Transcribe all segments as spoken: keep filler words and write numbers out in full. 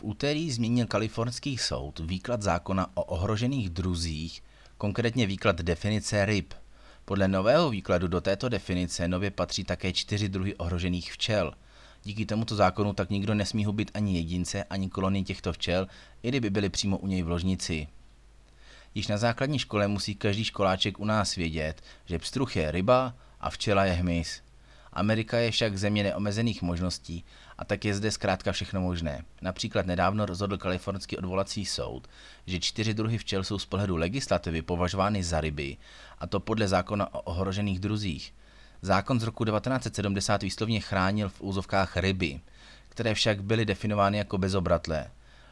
V úterý změnil kalifornský soud výklad zákona o ohrožených druzích, konkrétně výklad definice ryb. Podle nového výkladu do této definice nově patří také čtyři druhy ohrožených včel. Díky tomuto zákonu tak nikdo nesmí hubit ani jedince, ani kolony těchto včel, i kdyby byly přímo u něj v ložnici. Již na základní škole musí každý školáček u nás vědět, že pstruh je ryba a včela je hmyz. Amerika je však země neomezených možností a tak je zde zkrátka všechno možné. Například nedávno rozhodl kalifornský odvolací soud, že čtyři druhy včel jsou z pohledu legislativy považovány za ryby, a to podle zákona o ohrožených druzích. Zákon z roku devatenáct set sedmdesát výslovně chránil v úzovkách ryby, které však byly definovány jako bezobratlé.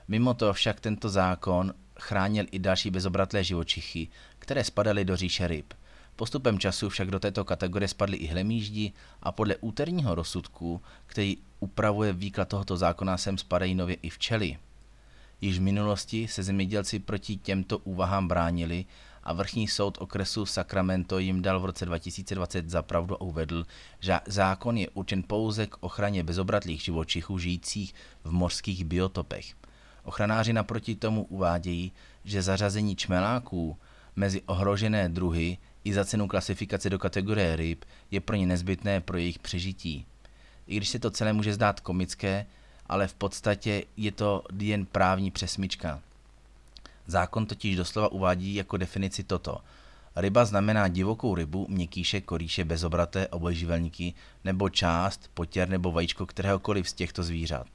Mimo to však tento zákon chránil i další bezobratlé živočichy, které spadaly do říše ryb. Postupem času však do této kategorie spadly i hlemýždi a podle úterního rozsudku, který upravuje výklad tohoto zákona, sem spadají nově i včely. Již v minulosti se zemědělci proti těmto úvahám bránili a vrchní soud okresu Sacramento jim dal v roce dva tisíce dvacet za pravdu a uvedl, že zákon je určen pouze k ochraně bezobratlých živočichů žijících v mořských biotopech. Ochranáři naproti tomu uvádějí, že zařazení čmeláků mezi ohrožené druhy i za cenu klasifikace do kategorie ryb je pro ně nezbytné pro jejich přežití. I když se to celé může zdát komické, ale v podstatě je to jen právní přesmička. Zákon totiž doslova uvádí jako definici toto. Ryba znamená divokou rybu, měkkýše, korýše, bezobraté, obojživelníky nebo část, potěr nebo vajíčko kteréhokoliv z těchto zvířat.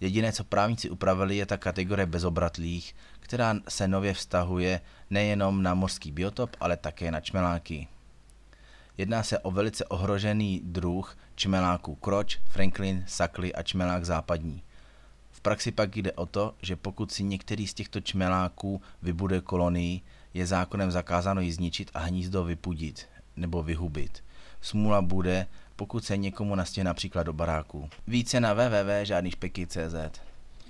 Jediné, co právníci upravili, je ta kategorie bezobratlých, která se nově vztahuje nejenom na mořský biotop, ale také na čmeláky. Jedná se o velice ohrožený druh čmeláků Kroč, Franklin, Suckley a čmelák západní. V praxi pak jde o to, že pokud si některý z těchto čmeláků vybuduje kolonii, je zákonem zakázáno ji zničit a hnízdo vypudit nebo vyhubit. Smůla bude, pokud se někomu nastěhne například do baráku. Více na w w w tečka žádný špeky tečka cz.